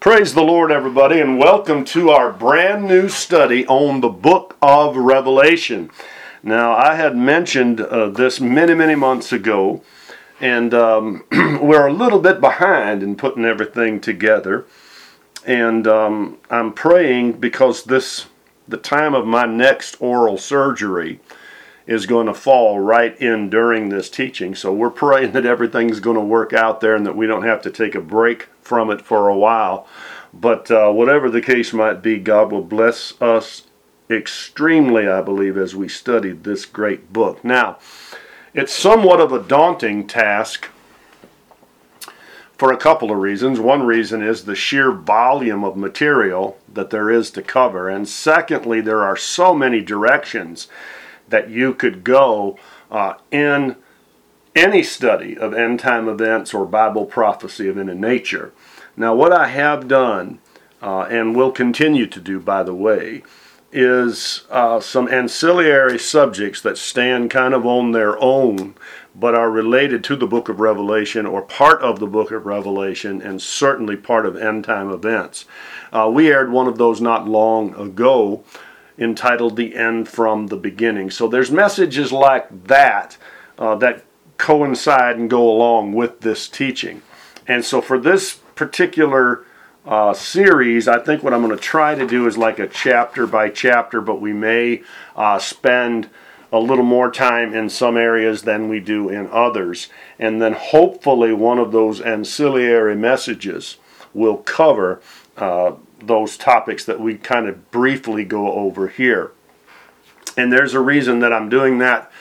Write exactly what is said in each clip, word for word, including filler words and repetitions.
Praise the Lord, everybody, and welcome to our brand new study on the book of Revelation. Now, I had mentioned uh, this many, many months ago, and um, we're a little bit behind in putting everything together. And um, I'm praying because this, the time of my next oral surgery is going to fall right in during this teaching. So we're praying that everything's going to work out there and that we don't have to take a break from it for a while. But uh, whatever the case might be, God will bless us extremely, I believe, as we studied this great book. Now, it's somewhat of a daunting task for a couple of reasons. One reason is the sheer volume of material that there is to cover. And secondly, there are so many directions that you could go uh, in any study of end-time events or Bible prophecy of any nature. Now, what I have done, uh, and will continue to do, by the way, is uh, some ancillary subjects that stand kind of on their own, but are related to the book of Revelation or part of the book of Revelation and certainly part of end-time events. Uh, we aired one of those not long ago, entitled The End from the Beginning. So there's messages like that uh, that coincide and go along with this teaching. And so for this particular uh, series, I think what I'm going to try to do is like a chapter by chapter, but we may uh, spend a little more time in some areas than we do in others. And then hopefully one of those ancillary messages will cover uh, those topics that we kind of briefly go over here. And there's a reason that I'm doing that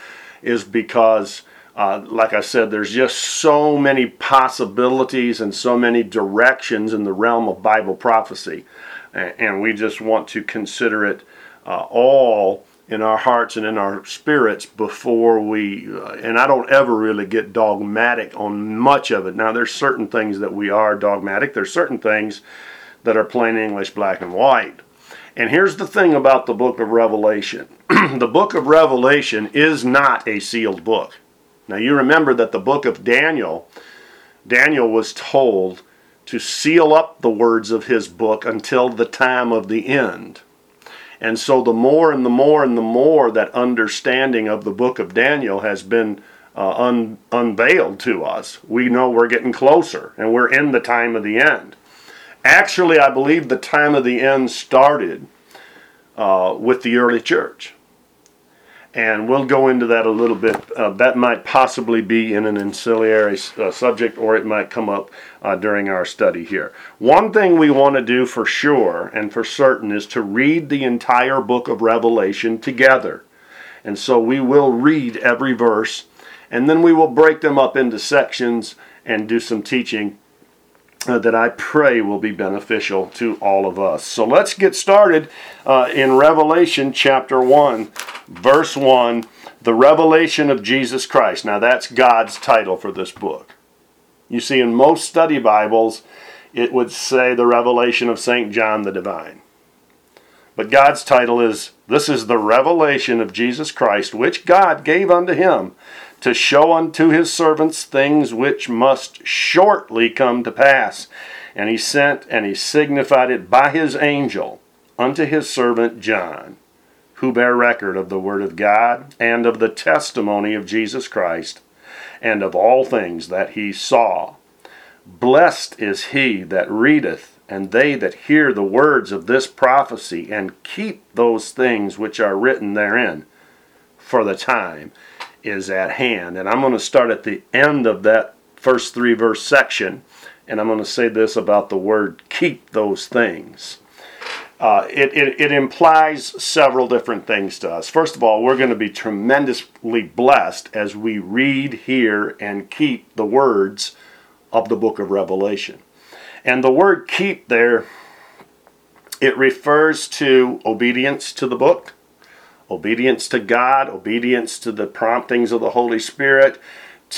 is because, uh, like I said, there's just so many possibilities and so many directions in the realm of Bible prophecy. And we just want to consider it uh, all in our hearts and in our spirits before we, uh, and I don't ever really get dogmatic on much of it. Now, there's certain things that we are dogmatic. There's certain things that are plain English, black and white. And here's the thing about the book of Revelation. The book of Revelation is not a sealed book. Now you remember that the book of Daniel, Daniel was told to seal up the words of his book until the time of the end. And so the more and the more and the more that understanding of the book of Daniel has been uh, un- unveiled to us, we know we're getting closer and we're in the time of the end. Actually, I believe the time of the end started uh, with the early church. And we'll go into that a little bit. Uh, that might possibly be in an ancillary uh, subject, or it might come up uh, during our study here. One thing we want to do for sure and for certain is to read the entire book of Revelation together. And so we will read every verse, and then we will break them up into sections and do some teaching Uh, that I pray will be beneficial to all of us. So let's get started uh, in Revelation chapter one, verse one, the revelation of Jesus Christ. Now that's God's title for this book. You see, in most study Bibles, it would say the revelation of Saint John the Divine. But God's title is, this is the revelation of Jesus Christ, which God gave unto him, to show unto his servants things which must shortly come to pass. And he sent and he signified it by his angel unto his servant John, who bare record of the word of God and of the testimony of Jesus Christ and of all things that he saw. Blessed is he that readeth, and they that hear the words of this prophecy, and keep those things which are written therein, for the time is at hand. And I'm going to start at the end of that first three verse section, and I'm going to say this about the word keep those things. Uh, it, it, it implies several different things to us. First of all, we're going to be tremendously blessed as we read, hear, and keep the words of the book of Revelation. And the word keep there, it refers to obedience to the book, obedience to God, obedience to the promptings of the Holy Spirit,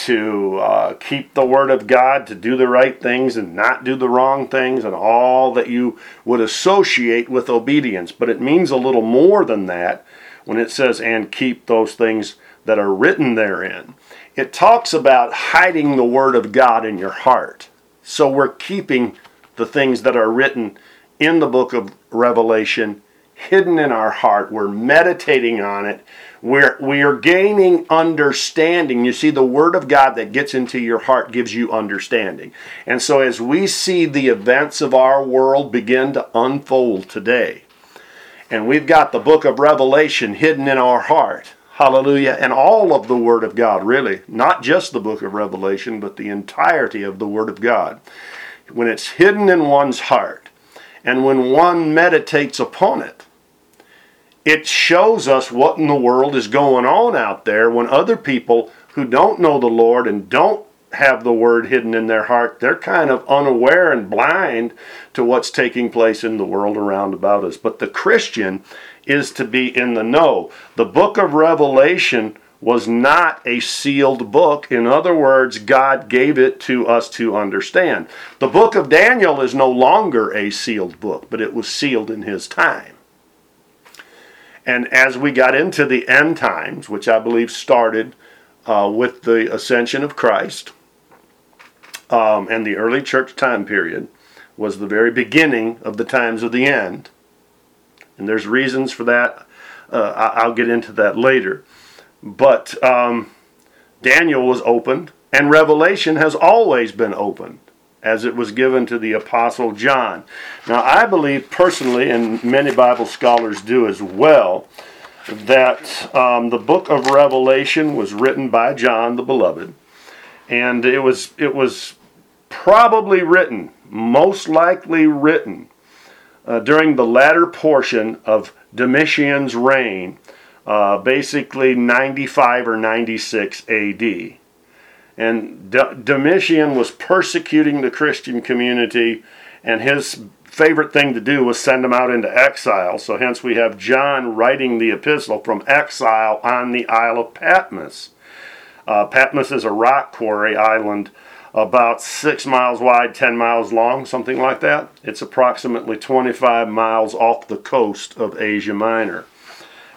to uh, keep the Word of God, to do the right things and not do the wrong things, and all that you would associate with obedience. But it means a little more than that when it says, and keep those things that are written therein. It talks about hiding the Word of God in your heart. So we're keeping the things that are written in the book of Revelation, hidden in our heart. We're meditating on it. We're, we are gaining understanding. You see, the Word of God that gets into your heart gives you understanding. And so as we see the events of our world begin to unfold today, and we've got the book of Revelation hidden in our heart, hallelujah, and all of the Word of God, really, not just the book of Revelation, but the entirety of the Word of God. When it's hidden in one's heart, and when one meditates upon it, it shows us what in the world is going on out there when other people who don't know the Lord and don't have the Word hidden in their heart, they're kind of unaware and blind to what's taking place in the world around about us. But the Christian is to be in the know. The book of Revelation was not a sealed book. In other words, God gave it to us to understand. The book of Daniel is no longer a sealed book, but it was sealed in his time. And as we got into the end times, which I believe started uh, with the ascension of Christ, um, and the early church time period was the very beginning of the times of the end. And there's reasons for that. Uh, I'll get into that later. But um, Daniel was opened, and Revelation has always been opened, as it was given to the Apostle John. Now, I believe personally, and many Bible scholars do as well, that um, the book of Revelation was written by John the Beloved, and it was it was probably written, most likely written, uh, during the latter portion of Domitian's reign, uh, basically ninety-five or ninety-six A D And Domitian was persecuting the Christian community, and his favorite thing to do was send them out into exile. So hence we have John writing the epistle from exile on the Isle of Patmos. Uh, Patmos is a rock quarry island about six miles wide, ten miles long, something like that. It's approximately twenty-five miles off the coast of Asia Minor.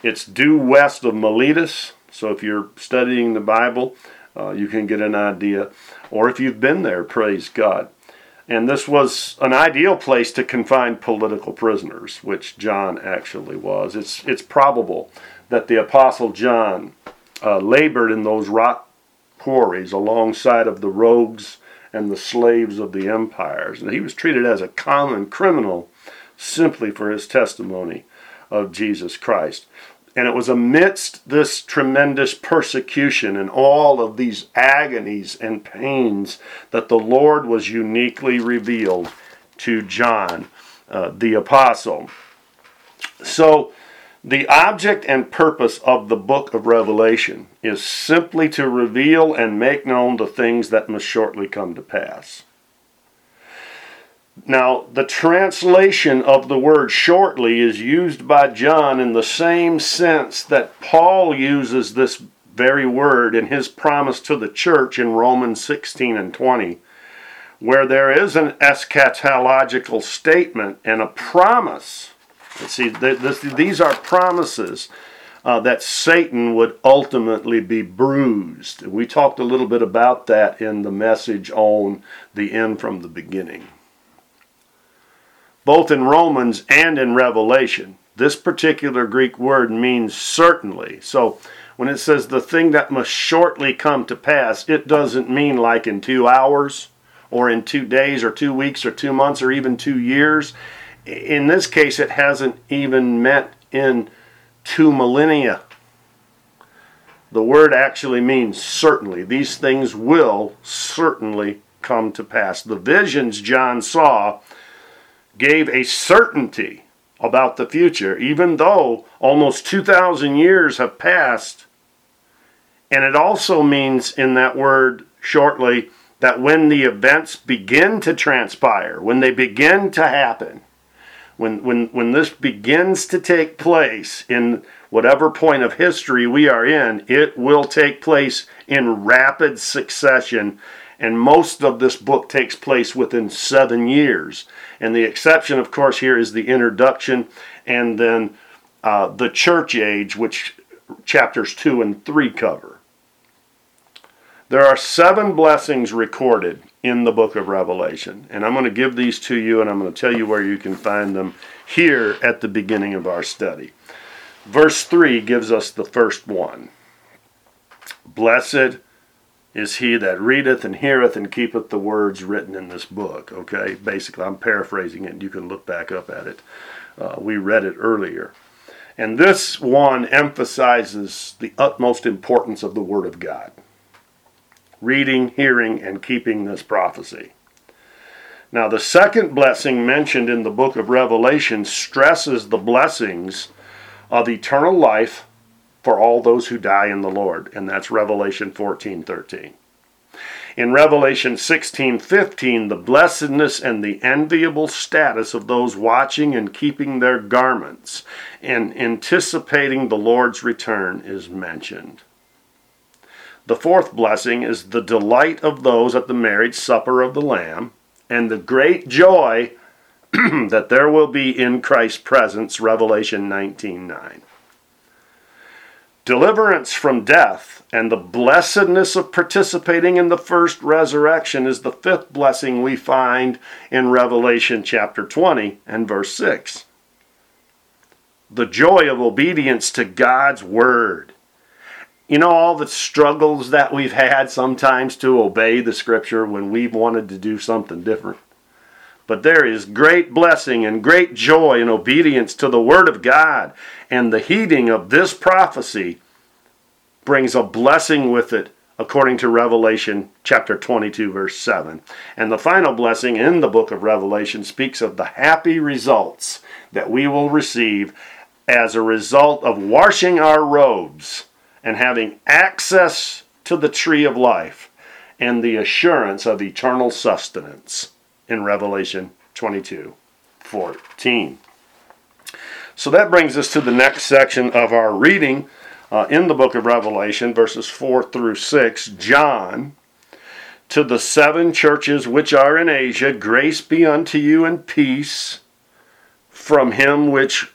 It's due west of Miletus, so if you're studying the Bible, Uh, you can get an idea, or if you've been there, praise God. And this was an ideal place to confine political prisoners, which John actually was. It's it's probable that the Apostle John uh, labored in those rock quarries alongside of the rogues and the slaves of the empires. And he was treated as a common criminal simply for his testimony of Jesus Christ. And it was amidst this tremendous persecution and all of these agonies and pains that the Lord was uniquely revealed to John, uh, the apostle. So the object and purpose of the book of Revelation is simply to reveal and make known the things that must shortly come to pass. Now, the translation of the word shortly is used by John in the same sense that Paul uses this very word in his promise to the church in Romans sixteen and twenty, where there is an eschatological statement and a promise. See, these are promises uh, that Satan would ultimately be bruised. We talked a little bit about that in the message on the end from the beginning. Both in Romans and in Revelation, this particular Greek word means certainly. So when it says the thing that must shortly come to pass, it doesn't mean like in two hours or in two days or two weeks or two months or even two years. In this case, it hasn't even meant in two millennia. The word actually means certainly. These things will certainly come to pass. The visions John saw gave a certainty about the future, even though almost two thousand years have passed. And it also means in that word shortly that when the events begin to transpire, when they begin to happen, when when when this begins to take place in whatever point of history we are in, it will take place in rapid succession. And most of this book takes place within seven years. And the exception, of course, here is the introduction and then uh, the church age, which chapters two and three cover. There are seven blessings recorded in the book of Revelation. And I'm going to give these to you, and I'm going to tell you where you can find them here at the beginning of our study. Verse three gives us the first one. Blessed is he that readeth and heareth and keepeth the words written in this book. Okay, basically I'm paraphrasing it, and you can look back up at it. Uh, we read it earlier. And this one emphasizes the utmost importance of the Word of God. Reading, hearing, and keeping this prophecy. Now the second blessing mentioned in the book of Revelation stresses the blessings of eternal life for all those who die in the Lord. And that's Revelation fourteen thirteen. In Revelation sixteen fifteen, the blessedness and the enviable status of those watching and keeping their garments and anticipating the Lord's return is mentioned. The fourth blessing is the delight of those at the marriage supper of the Lamb and the great joy that there will be in Christ's presence, Revelation nineteen nine. Deliverance from death and the blessedness of participating in the first resurrection is the fifth blessing we find in Revelation chapter twenty and verse six. The joy of obedience to God's word. You know, all the struggles that we've had sometimes to obey the scripture when we've wanted to do something different. But there is great blessing and great joy in obedience to the Word of God. And the heeding of this prophecy brings a blessing with it, according to Revelation chapter twenty-two, verse seven. And the final blessing in the book of Revelation speaks of the happy results that we will receive as a result of washing our robes and having access to the tree of life and the assurance of eternal sustenance. In Revelation twenty-two fourteen. So that brings us to the next section of our reading uh, in the book of Revelation, verses four through six. John, to the seven churches which are in Asia, grace be unto you and peace from him which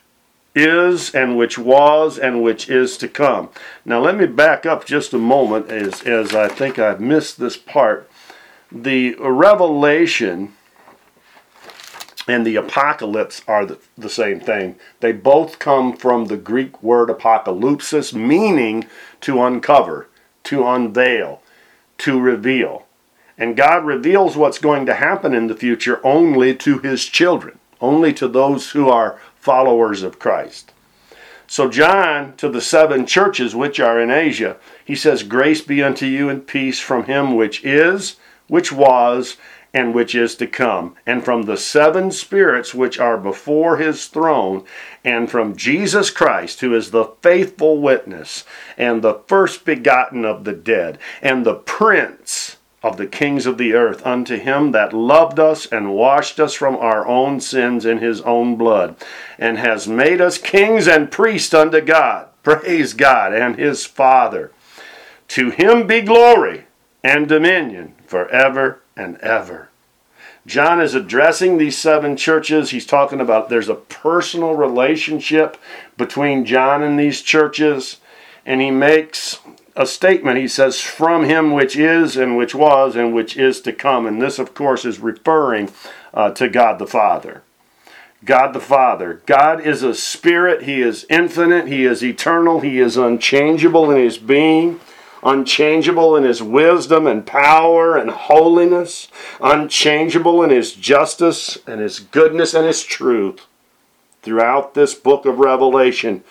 is and which was and which is to come. Now let me back up just a moment, as, as I think I've missed this part. The Revelation and the apocalypse are the, the same thing. They both come from the Greek word apokalypsis, meaning to uncover, to unveil, to reveal. And God reveals what's going to happen in the future only to his children, only to those who are followers of Christ. So John, to the seven churches which are in Asia, he says, grace be unto you and peace from him which is, which was, and which is to come, and from the seven spirits which are before his throne, and from Jesus Christ, who is the faithful witness, and the first begotten of the dead, and the prince of the kings of the earth, unto him that loved us and washed us from our own sins in his own blood, and has made us kings and priests unto God, praise God, and his Father. To him be glory and dominion forever and ever. John is addressing these seven churches. He's talking about there's a personal relationship between John and these churches. And he makes a statement. He says, from him which is and which was and which is to come. And this, of course, is referring uh, to God the Father. God the Father. God is a spirit. He is infinite. He is eternal. He is unchangeable in his being. Unchangeable in his wisdom and power and holiness, unchangeable in his justice and his goodness and his truth. Throughout this book of Revelation,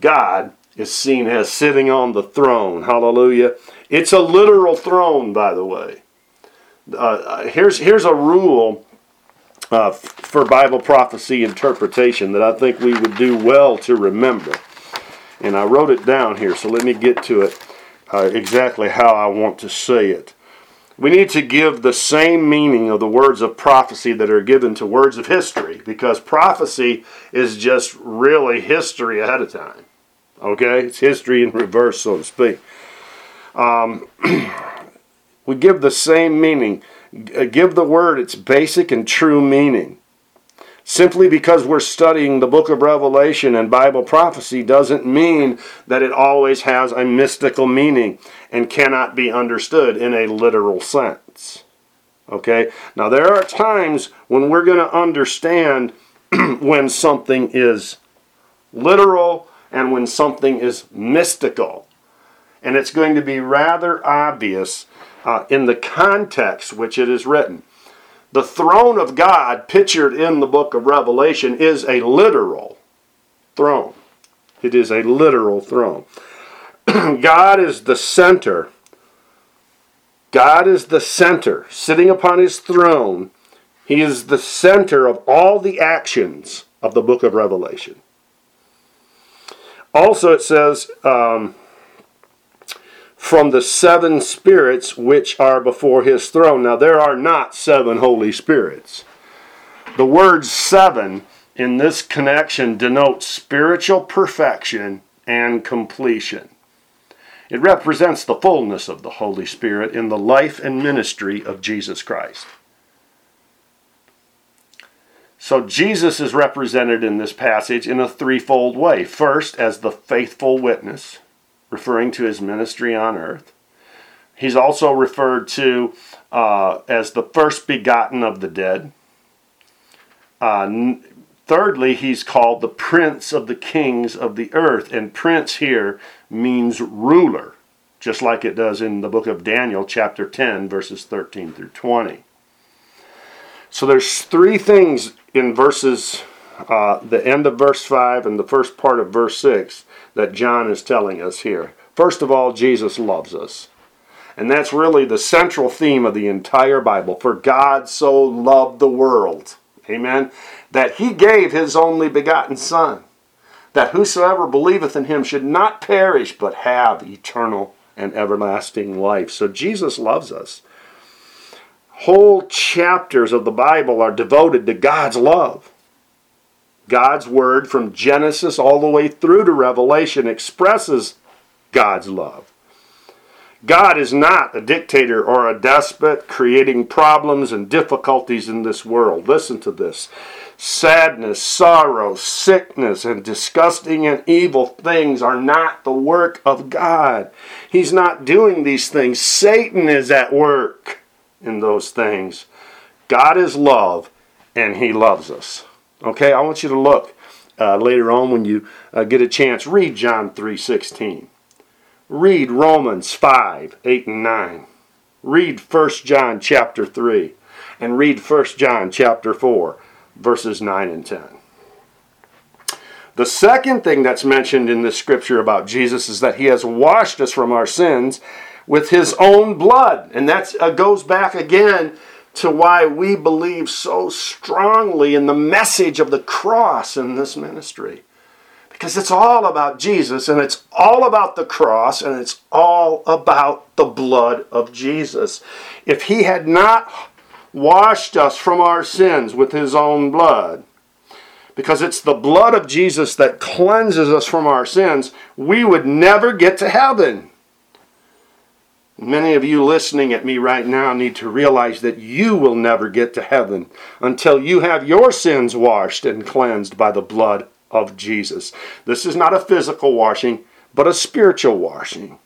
God is seen as sitting on the throne. Hallelujah. It's a literal throne, by the way. Uh, here's, here's a rule uh, for Bible prophecy interpretation that I think we would do well to remember. And I wrote it down here, so let me get to it. Uh, exactly how I want to say it. We need to give the same meaning of the words of prophecy that are given to words of history, because prophecy is just really history ahead of time. Okay? It's history in reverse, so to speak. Um, we give the same meaning. Give the word its basic and true meaning. Simply because we're studying the book of Revelation and Bible prophecy doesn't mean that it always has a mystical meaning and cannot be understood in a literal sense. Okay? Now there are times when we're going to understand when something is literal and when something is mystical. And it's going to be rather obvious uh, in the context which it is written. The throne of God, pictured in the book of Revelation, is a literal throne. It is a literal throne. God is the center. God is the center, sitting upon his throne. He is the center of all the actions of the book of Revelation. Also it says, um, from the seven spirits which are before his throne. Now there are not seven Holy Spirits. The word seven in this connection denotes spiritual perfection and completion. It represents the fullness of the Holy Spirit in the life and ministry of Jesus Christ. So Jesus is represented in this passage in a threefold way. First, as the faithful witness, referring to his ministry on earth. He's also referred to uh, as the first begotten of the dead. Uh, n- thirdly, he's called the Prince of the Kings of the Earth, and prince here means ruler, just like it does in the book of Daniel, chapter ten, verses thirteen through twenty. So there's three things in verses, uh, the end of verse five and the first part of verse six, that John is telling us here. First of all, Jesus loves us. And that's really the central theme of the entire Bible. For God so loved the world, amen, that he gave his only begotten Son, that whosoever believeth in him should not perish, but have eternal and everlasting life. So Jesus loves us. Whole chapters of the Bible are devoted to God's love. God's word from Genesis all the way through to Revelation expresses God's love. God is not a dictator or a despot creating problems and difficulties in this world. Listen to this. Sadness, sorrow, sickness, and disgusting and evil things are not the work of God. He's not doing these things. Satan is at work in those things. God is love, and he loves us. Okay, I want you to look uh, later on when you uh, get a chance. Read John three sixteen. Read Romans five, eight and nine. Read First John chapter three. And read First John chapter four, verses nine and ten. The second thing that's mentioned in this scripture about Jesus is that he has washed us from our sins with his own blood. And that uh, goes back again to why we believe so strongly in the message of the cross in this ministry. Because it's all about Jesus, and it's all about the cross, and it's all about the blood of Jesus. If he had not washed us from our sins with his own blood, because it's the blood of Jesus that cleanses us from our sins, we would never get to heaven. Many of you listening at me right now need to realize that you will never get to heaven until you have your sins washed and cleansed by the blood of Jesus. This is not a physical washing, but a spiritual washing.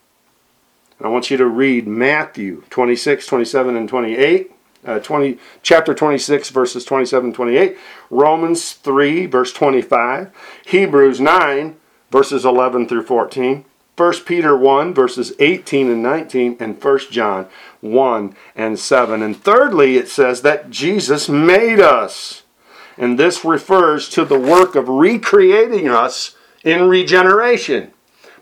And I want you to read Matthew twenty-six, twenty-seven, and twenty-eight, uh, twenty, chapter twenty-six, verses twenty-seven and twenty-eight, Romans three, verse twenty-five, Hebrews nine, verses eleven through fourteen, First Peter one, verses eighteen and nineteen, and First John one and seven. And thirdly, it says that Jesus made us. And this refers to the work of recreating us in regeneration,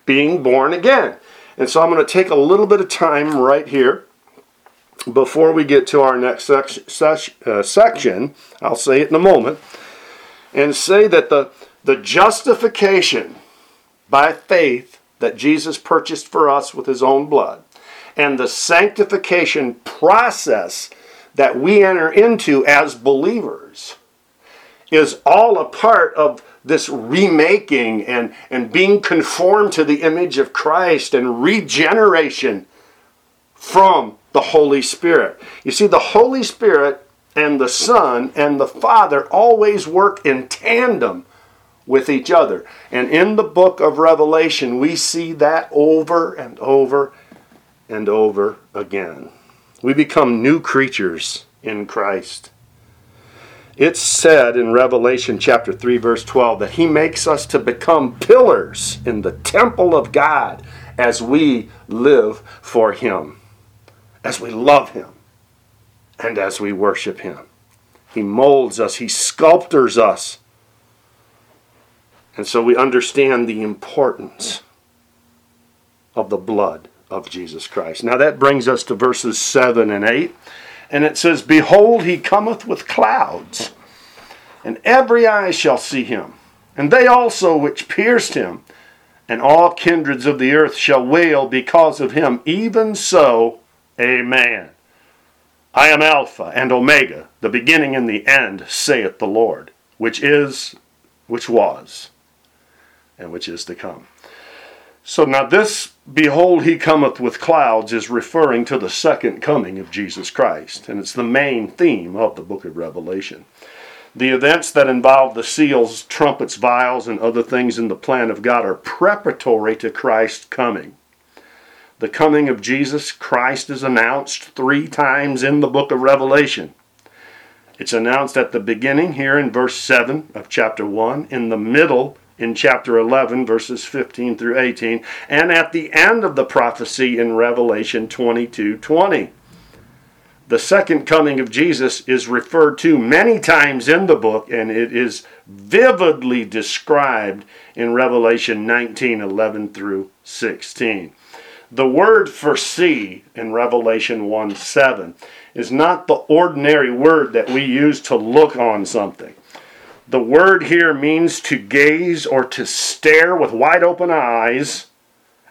being born again. And so I'm going to take a little bit of time right here before we get to our next section. I'll say it in a moment. And say that the, the justification by faith that Jesus purchased for us with his own blood, and the sanctification process that we enter into as believers is all a part of this remaking and, and being conformed to the image of Christ and regeneration from the Holy Spirit. You see, the Holy Spirit and the Son and the Father always work in tandem with each other. And in the book of Revelation, we see that over and over and over again. We become new creatures in Christ. It's said in Revelation chapter three, verse twelve, that He makes us to become pillars in the temple of God as we live for Him, as we love Him, and as we worship Him. He molds us. He sculptures us. And so we understand the importance of the blood of Jesus Christ. Now that brings us to verses seven and eight. And it says, "Behold, He cometh with clouds, and every eye shall see Him, and they also which pierced Him, and all kindreds of the earth shall wail because of Him. Even so, Amen. I am Alpha and Omega, the beginning and the end, saith the Lord, which is, which was, and which is to come." So now this, "Behold, He cometh with clouds," is referring to the second coming of Jesus Christ. And it's the main theme of the book of Revelation. The events that involve the seals, trumpets, vials, and other things in the plan of God are preparatory to Christ's coming. The coming of Jesus Christ is announced three times in the book of Revelation. It's announced at the beginning here in verse seven of chapter one, in the middle in chapter eleven, verses fifteen through eighteen, and at the end of the prophecy in Revelation twenty-two twenty. The second coming of Jesus is referred to many times in the book, and it is vividly described in Revelation nineteen eleven through sixteen. The word for see in Revelation one seven is not the ordinary word that we use to look on something. The word here means to gaze or to stare with wide open eyes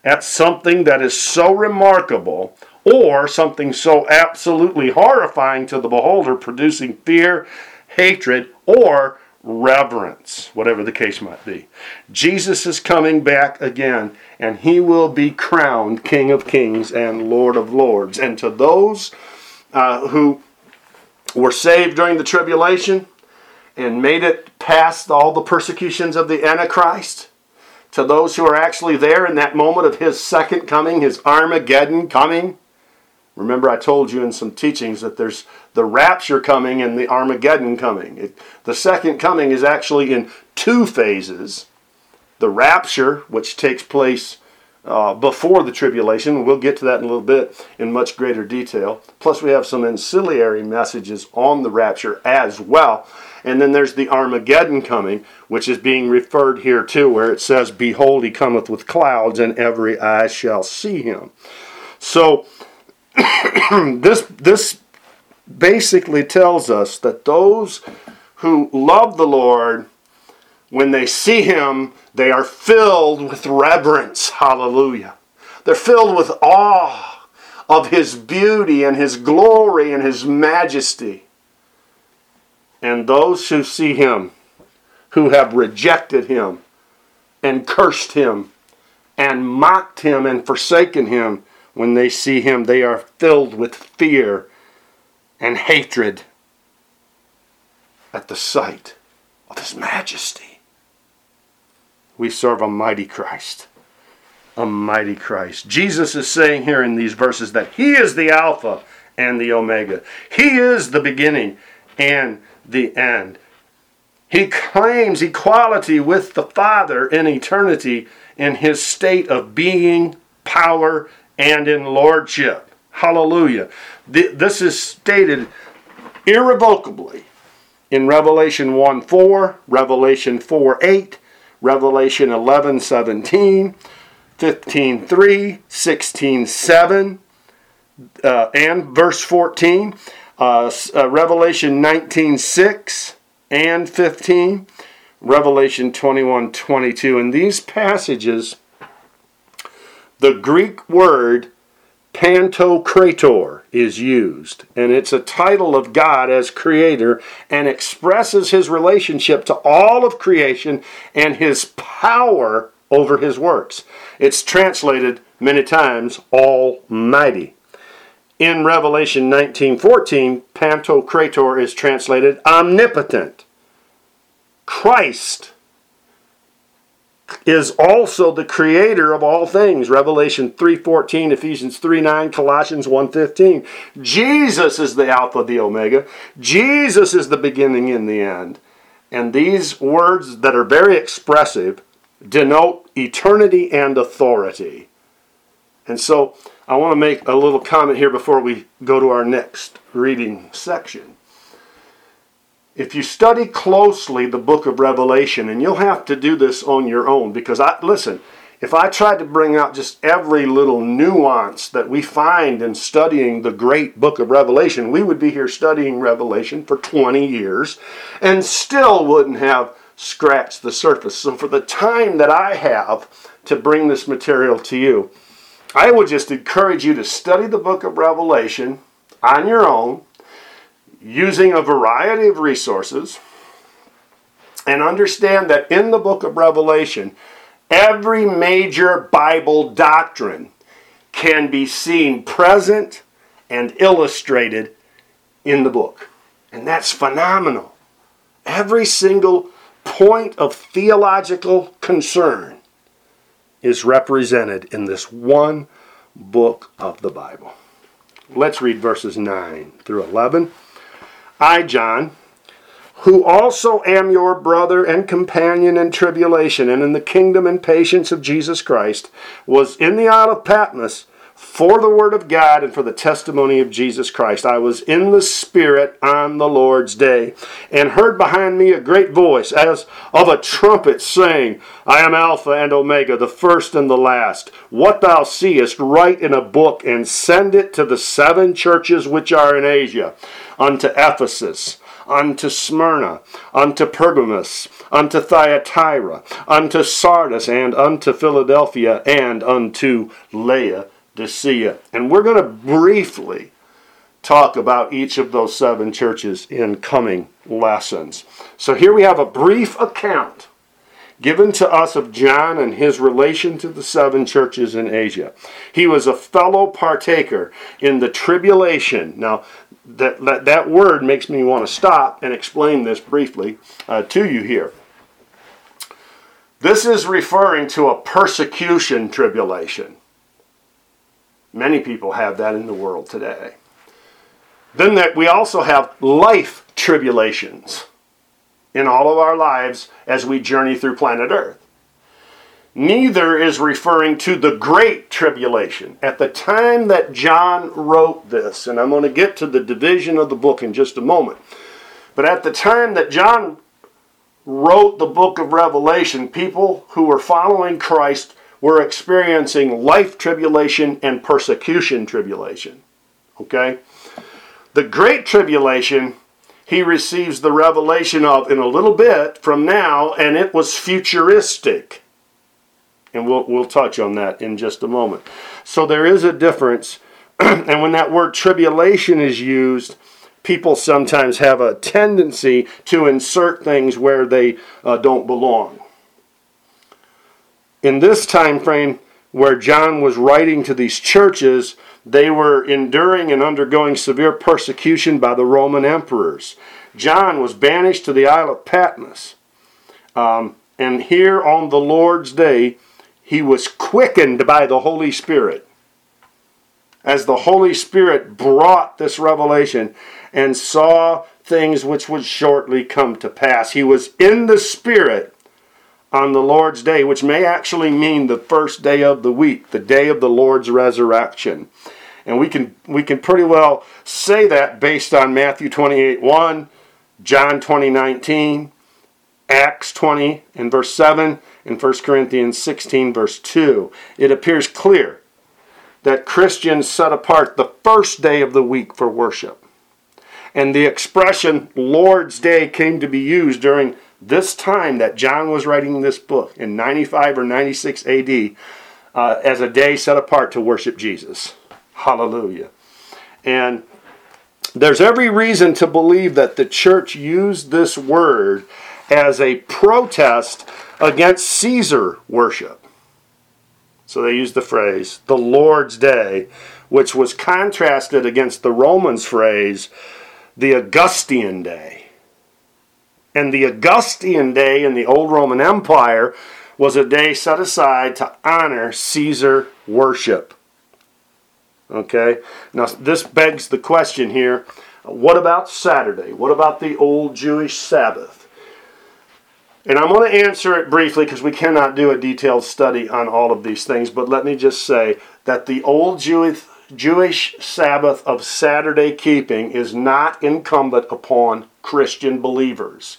at something that is so remarkable or something so absolutely horrifying to the beholder, producing fear, hatred, or reverence, whatever the case might be. Jesus is coming back again, and He will be crowned King of Kings and Lord of Lords. And to those uh, who were saved during the tribulation and made it past all the persecutions of the Antichrist, to those who are actually there in that moment of His second coming, His Armageddon coming. Remember, I told you in some teachings that there's the rapture coming and the Armageddon coming. It, the second coming is actually in two phases. The rapture, which takes place uh, before the tribulation. We'll get to that in a little bit in much greater detail. Plus, we have some ancillary messages on the rapture as well. And then there's the Armageddon coming, which is being referred here to, where it says, "Behold, He cometh with clouds, and every eye shall see Him." So, this, this basically tells us that those who love the Lord, when they see Him, they are filled with reverence. Hallelujah. They're filled with awe of His beauty and His glory and His majesty. And those who see Him, who have rejected Him, and cursed Him, and mocked Him, and forsaken Him, when they see Him, they are filled with fear and hatred at the sight of His majesty. We serve a mighty Christ. A mighty Christ. Jesus is saying here in these verses that He is the Alpha and the Omega. He is the beginning and the end. He claims equality with the Father in eternity in His state of being, power, and in lordship. Hallelujah. This is stated irrevocably in Revelation one four, Revelation four eight, Revelation eleven seventeen, fifteen three, sixteen seven, uh, and verse fourteen. Uh, uh, Revelation nineteen six and fifteen, Revelation twenty-one twenty-two. In these passages, the Greek word pantokrator is used, and it's a title of God as creator and expresses His relationship to all of creation and His power over His works. It's translated many times Almighty. in Revelation nineteen fourteen, Pantocrator is translated omnipotent. Christ is also the creator of all things. Revelation three fourteen, Ephesians three nine, Colossians one fifteen. Jesus is the Alpha, the Omega. Jesus is the beginning and the end. And these words that are very expressive denote eternity and authority. And so I want to make a little comment here before we go to our next reading section. If you study closely the book of Revelation, and you'll have to do this on your own, because, I listen, if I tried to bring out just every little nuance that we find in studying the great book of Revelation, we would be here studying Revelation for twenty years and still wouldn't have scratched the surface. So for the time that I have to bring this material to you, I would just encourage you to study the book of Revelation on your own, using a variety of resources, and understand that in the book of Revelation, every major Bible doctrine can be seen present and illustrated in the book. And that's phenomenal. Every single point of theological concern is represented in this one book of the Bible. Let's read verses nine through eleven. I, John, who also am your brother and companion in tribulation and in the kingdom and patience of Jesus Christ, was in the Isle of Patmos for the word of God and for the testimony of Jesus Christ. I was in the Spirit on the Lord's day and heard behind me a great voice as of a trumpet saying, I am Alpha and Omega, the first and the last. What thou seest, write in a book and send it to the seven churches which are in Asia, unto Ephesus, unto Smyrna, unto Pergamos, unto Thyatira, unto Sardis, and unto Philadelphia, and unto Laodicea. And we're going to briefly talk about each of those seven churches in coming lessons. So here we have a brief account given to us of John and his relation to the seven churches in Asia. He was a fellow partaker in the tribulation. Now, That, that that word makes me want to stop and explain this briefly uh, to you here. This is referring to a persecution tribulation. Many people have that in the world today. Then that we also have life tribulations in all of our lives as we journey through planet Earth. Neither is referring to the great tribulation. At the time that John wrote this, and I'm going to get to the division of the book in just a moment, but at the time that John wrote the book of Revelation, people who were following Christ were experiencing life tribulation and persecution tribulation. Okay? The great tribulation he receives the revelation of in a little bit from now, and it was futuristic. And we'll we'll touch on that in just a moment. So there is a difference. And when that word tribulation is used, people sometimes have a tendency to insert things where they uh, don't belong. In this time frame where John was writing to these churches, they were enduring and undergoing severe persecution by the Roman emperors. John was banished to the Isle of Patmos. Um, and here on the Lord's day, he was quickened by the Holy Spirit as the Holy Spirit brought this revelation and saw things which would shortly come to pass. He was in the Spirit on the Lord's day, which may actually mean the first day of the week, the day of the Lord's resurrection. And we can we can pretty well say that based on Matthew twenty-eight one, John twenty nineteen, Acts twenty and verse seven, and First Corinthians sixteen verse two. It appears clear that Christians set apart the first day of the week for worship. And the expression Lord's Day came to be used during this time that John was writing this book in ninety-five or ninety-six A D uh, as a day set apart to worship Jesus. Hallelujah. And there's every reason to believe that the church used this word as a protest against Caesar worship. So they used the phrase, the Lord's Day which was contrasted against the Romans' phrase, the Augustan Day. And the Augustan Day in the old Roman Empire was a day set aside to honor Caesar worship. Okay? Now, this begs the question here, what about Saturday? What about the old Jewish Sabbath? And I'm going to answer it briefly because we cannot do a detailed study on all of these things, but let me just say that the old Jewish, Jewish Sabbath of Saturday keeping is not incumbent upon Christian believers.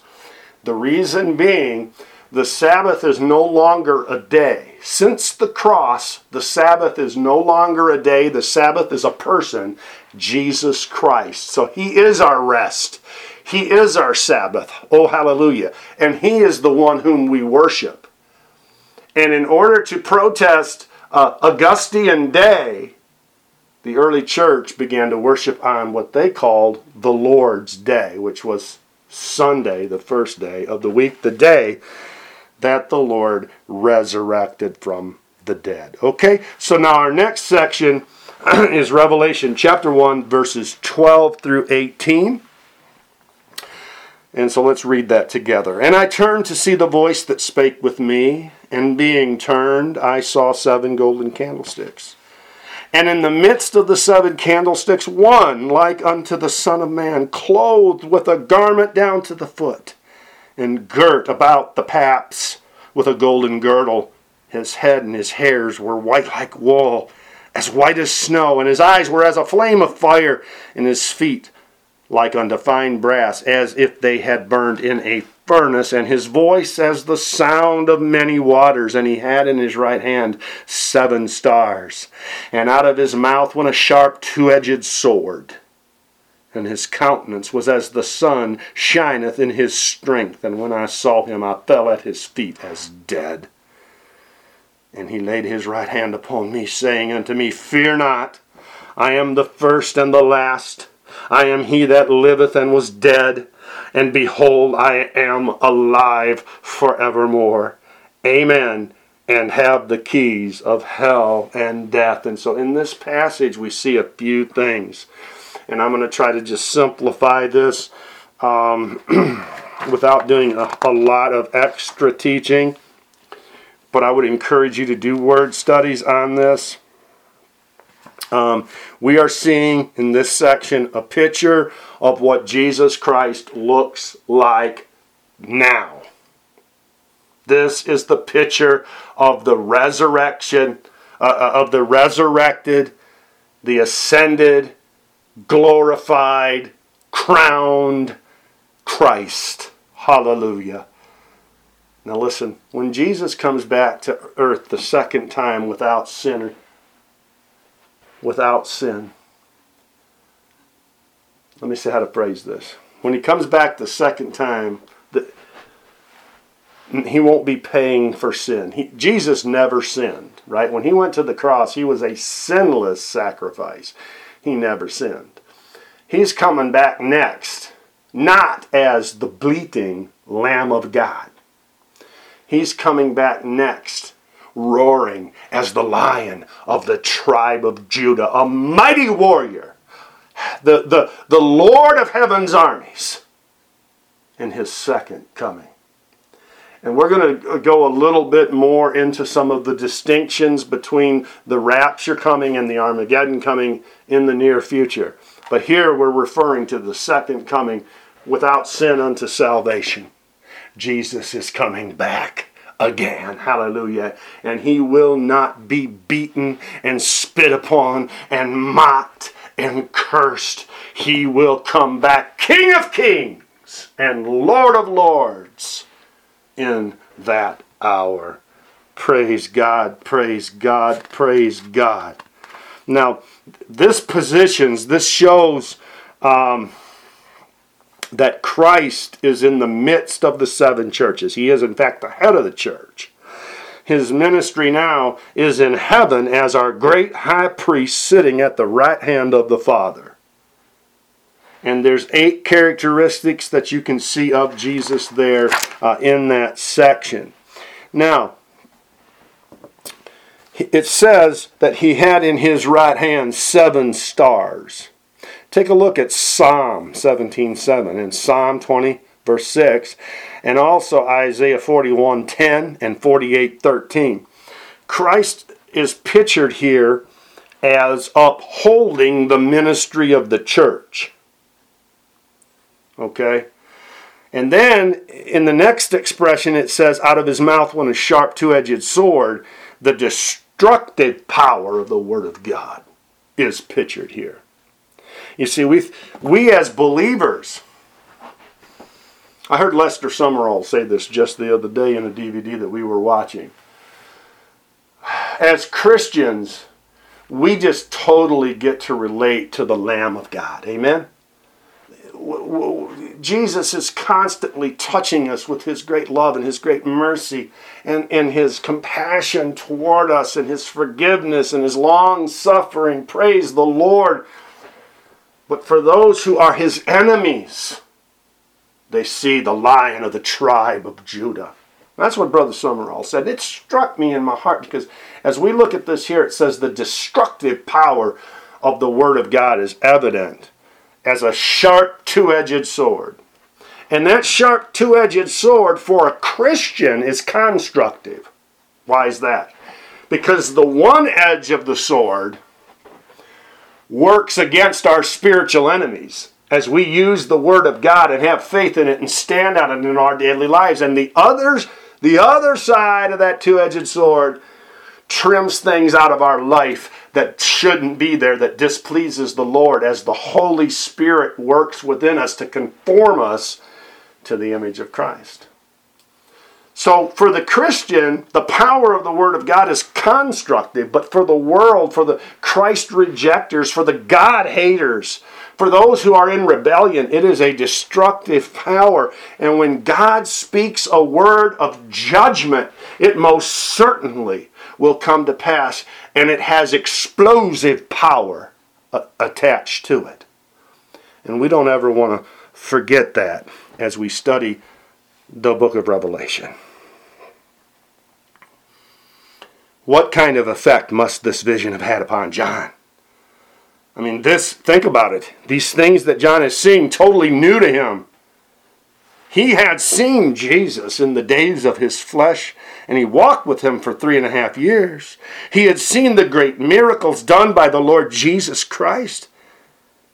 The reason being, the Sabbath is no longer a day. Since the cross, the Sabbath is no longer a day. The Sabbath is a person, Jesus Christ. So He is our rest. He is our Sabbath. Oh, hallelujah. And He is the one whom we worship. And in order to protest uh, Augustan Day, the early church began to worship on what they called the Lord's Day, which was Sunday, the first day of the week, the day that the Lord resurrected from the dead. Okay, so now our next section is Revelation chapter one, verses twelve through eighteen. And so let's read that together. And I turned to see the voice that spake with me, and being turned, I saw seven golden candlesticks. And in the midst of the seven candlesticks, one like unto the Son of Man, clothed with a garment down to the foot, and girt about the paps with a golden girdle. His head and his hairs were white like wool, as white as snow, and his eyes were as a flame of fire, and his feet like unto fine brass, as if they had burned in a furnace, and his voice as the sound of many waters, and he had in his right hand seven stars, and out of his mouth went a sharp two-edged sword. And his countenance was as the sun shineth in his strength. And when I saw him, I fell at his feet as dead. And he laid his right hand upon me, saying unto me, Fear not, I am the first and the last. I am he that liveth and was dead. And behold, I am alive forevermore. Amen. And have the keys of hell and death. And so in this passage, we see a few things. And I'm going to try to just simplify this um, without doing a, a lot of extra teaching. But I would encourage you to do word studies on this. Um, we are seeing in this section a picture of what Jesus Christ looks like now. This is the picture of the resurrection, uh, of the resurrected, the ascended, glorified, crowned Christ. Hallelujah. Now listen, when Jesus comes back to earth the second time without sin, without sin. Let me see how to phrase this. When He comes back the second time, the, He won't be paying for sin. He, Jesus never sinned, right? When He went to the cross, He was a sinless sacrifice. He never sinned. He's coming back next, not as the bleating Lamb of God. He's coming back next, roaring as the Lion of the tribe of Judah, a mighty warrior, the, the, the Lord of heaven's armies, in His second coming. And we're going to go a little bit more into some of the distinctions between the rapture coming and the Armageddon coming in the near future. But here we're referring to the second coming without sin unto salvation. Jesus is coming back again. Hallelujah. And He will not be beaten and spit upon and mocked and cursed. He will come back King of kings and Lord of lords in that hour. Praise God, praise God, praise God. Now, this positions, this shows um, that Christ is in the midst of the seven churches. He is, in fact, the head of the church. His ministry now is in heaven as our great high priest sitting at the right hand of the Father. And there's eight characteristics that you can see of Jesus there uh, in that section. Now, it says that he had in his right hand seven stars. Take a look at Psalm seventeen seven and Psalm twenty verse six, and also Isaiah forty-one ten and forty-eight thirteen. Christ is pictured here as upholding the ministry of the church. Okay? And then, in the next expression, it says, out of his mouth went a sharp two-edged sword. The destructive power of the Word of God is pictured here. You see, we we as believers... I heard Lester Summerall say this just the other day in a D V D that we were watching. As Christians, we just totally get to relate to the Lamb of God. Amen? Jesus is constantly touching us with his great love and his great mercy and, and his compassion toward us and his forgiveness and his long suffering. Praise the Lord. But for those who are his enemies, they see the Lion of the tribe of Judah. That's what Brother Summerall said. It struck me in my heart because as we look at this here, it says the destructive power of the Word of God is evident as a sharp two-edged sword. And that sharp two-edged sword for a Christian is constructive. Why is that? Because the one edge of the sword works against our spiritual enemies as we use the Word of God and have faith in it and stand on it in our daily lives. And the others, the other side of that two-edged sword trims things out of our life that shouldn't be there, that displeases the Lord, as the Holy Spirit works within us to conform us to the image of Christ. So for the Christian, the power of the Word of God is constructive, but for the world, for the Christ rejecters, for the God haters, for those who are in rebellion, it is a destructive power. And when God speaks a word of judgment, it most certainly will come to pass, and it has explosive power attached to it. And we don't ever want to forget that as we study the book of Revelation. What kind of effect must this vision have had upon John? I mean, this, think about it. These things that John is seeing, totally new to him. He had seen Jesus in the days of his flesh, and he walked with him for three and a half years. He had seen the great miracles done by the Lord Jesus Christ.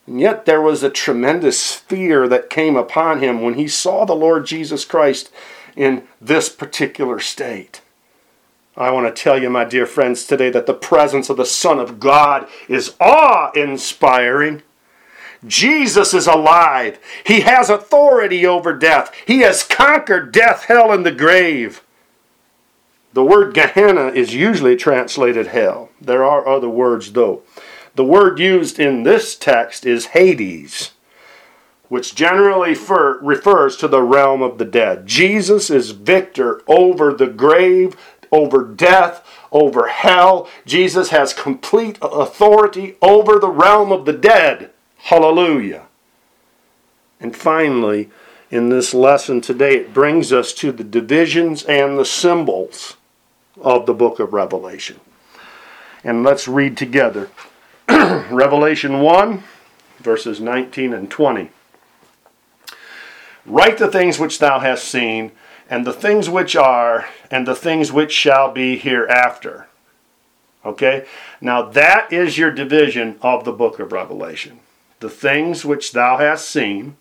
And yet there was a tremendous fear that came upon him when he saw the Lord Jesus Christ in this particular state. I want to tell you, my dear friends, today that the presence of the Son of God is awe-inspiring. Jesus is alive. He has authority over death. He has conquered death, hell, and the grave. The word Gehenna is usually translated hell. There are other words, though. The word used in this text is Hades, which generally refer, refers to the realm of the dead. Jesus is victor over the grave, over death, over hell. Jesus has complete authority over the realm of the dead. Hallelujah. And finally, in this lesson today, it brings us to the divisions and the symbols of the book of Revelation. And let's read together. Revelation one, verses nineteen and twenty. Write the things which thou hast seen, and the things which are, and the things which shall be hereafter. Okay? Now that is your division of the book of Revelation. The things which thou hast seen,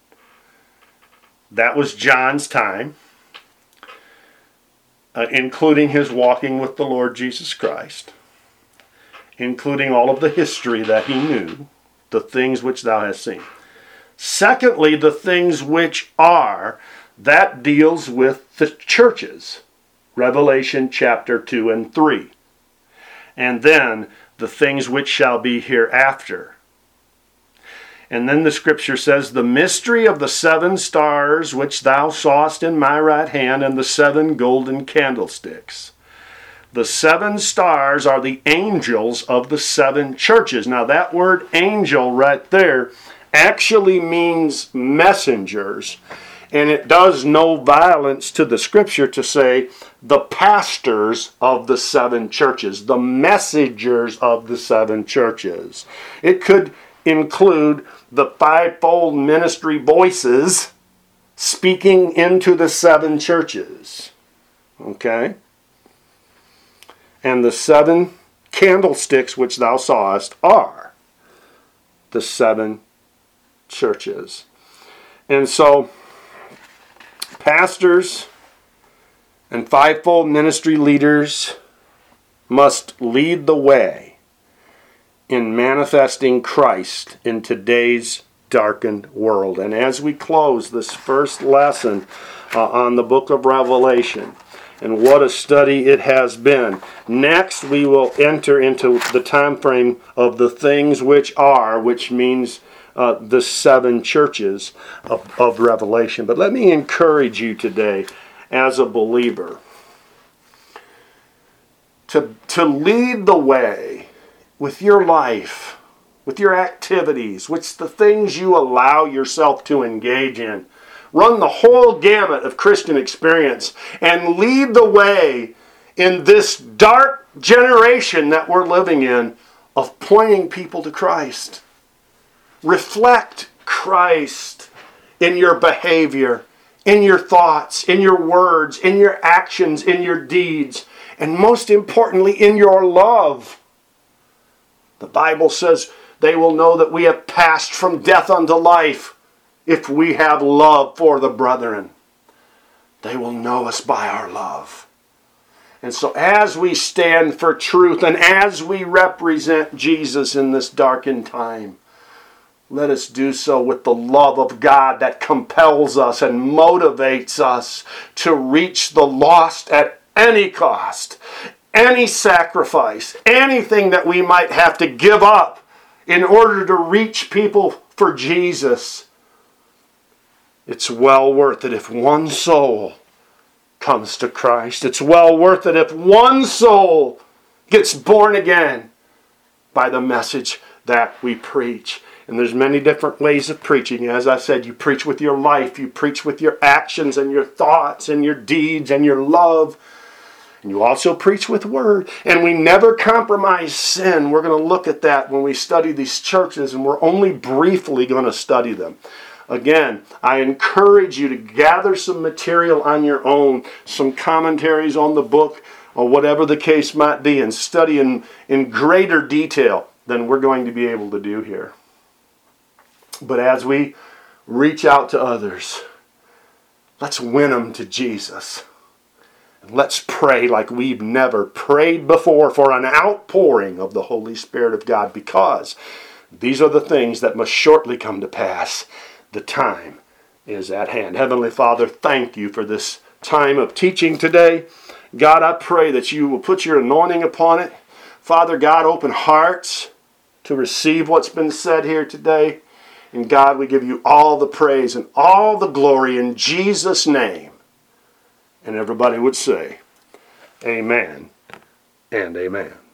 that was John's time, uh, including his walking with the Lord Jesus Christ, including all of the history that he knew, the things which thou hast seen. Secondly, the things which are, that deals with the churches, Revelation chapter two and three. And then, the things which shall be hereafter. And then the scripture says, the mystery of the seven stars which thou sawest in my right hand, and the seven golden candlesticks. The seven stars are the angels of the seven churches. Now that word angel right there actually means messengers. And it does no violence to the scripture to say the pastors of the seven churches, the messengers of the seven churches. It could include the fivefold ministry voices speaking into the seven churches. Okay? And the seven candlesticks which thou sawest are the seven churches. And so, pastors and fivefold ministry leaders must lead the way in manifesting Christ in today's darkened world. And as we close this first lesson uh, on the book of Revelation, and what a study it has been, next we will enter into the time frame of the things which are, which means Uh, the seven churches of, of Revelation. But let me encourage you today as a believer to, to lead the way with your life, with your activities, with the things you allow yourself to engage in. Run the whole gamut of Christian experience and lead the way in this dark generation that we're living in of pointing people to Christ. Reflect Christ in your behavior, in your thoughts, in your words, in your actions, in your deeds, and most importantly, in your love. The Bible says they will know that we have passed from death unto life if we have love for the brethren. They will know us by our love. And so as we stand for truth and as we represent Jesus in this darkened time, let us do so with the love of God that compels us and motivates us to reach the lost at any cost, any sacrifice, anything that we might have to give up in order to reach people for Jesus. It's well worth it if one soul comes to Christ. It's well worth it if one soul gets born again by the message that we preach. And there's many different ways of preaching. As I said, you preach with your life. You preach with your actions and your thoughts and your deeds and your love. And you also preach with word. And we never compromise sin. We're going to look at that when we study these churches. And we're only briefly going to study them. Again, I encourage you to gather some material on your own. Some commentaries on the book or whatever the case might be. And study in, in greater detail than we're going to be able to do here. But as we reach out to others, let's win them to Jesus. And let's pray like we've never prayed before for an outpouring of the Holy Spirit of God, because these are the things that must shortly come to pass. The time is at hand. Heavenly Father, thank you for this time of teaching today. God, I pray that you will put your anointing upon it. Father God, open hearts to receive what's been said here today. And God, we give you all the praise and all the glory in Jesus' name. And everybody would say, amen and amen.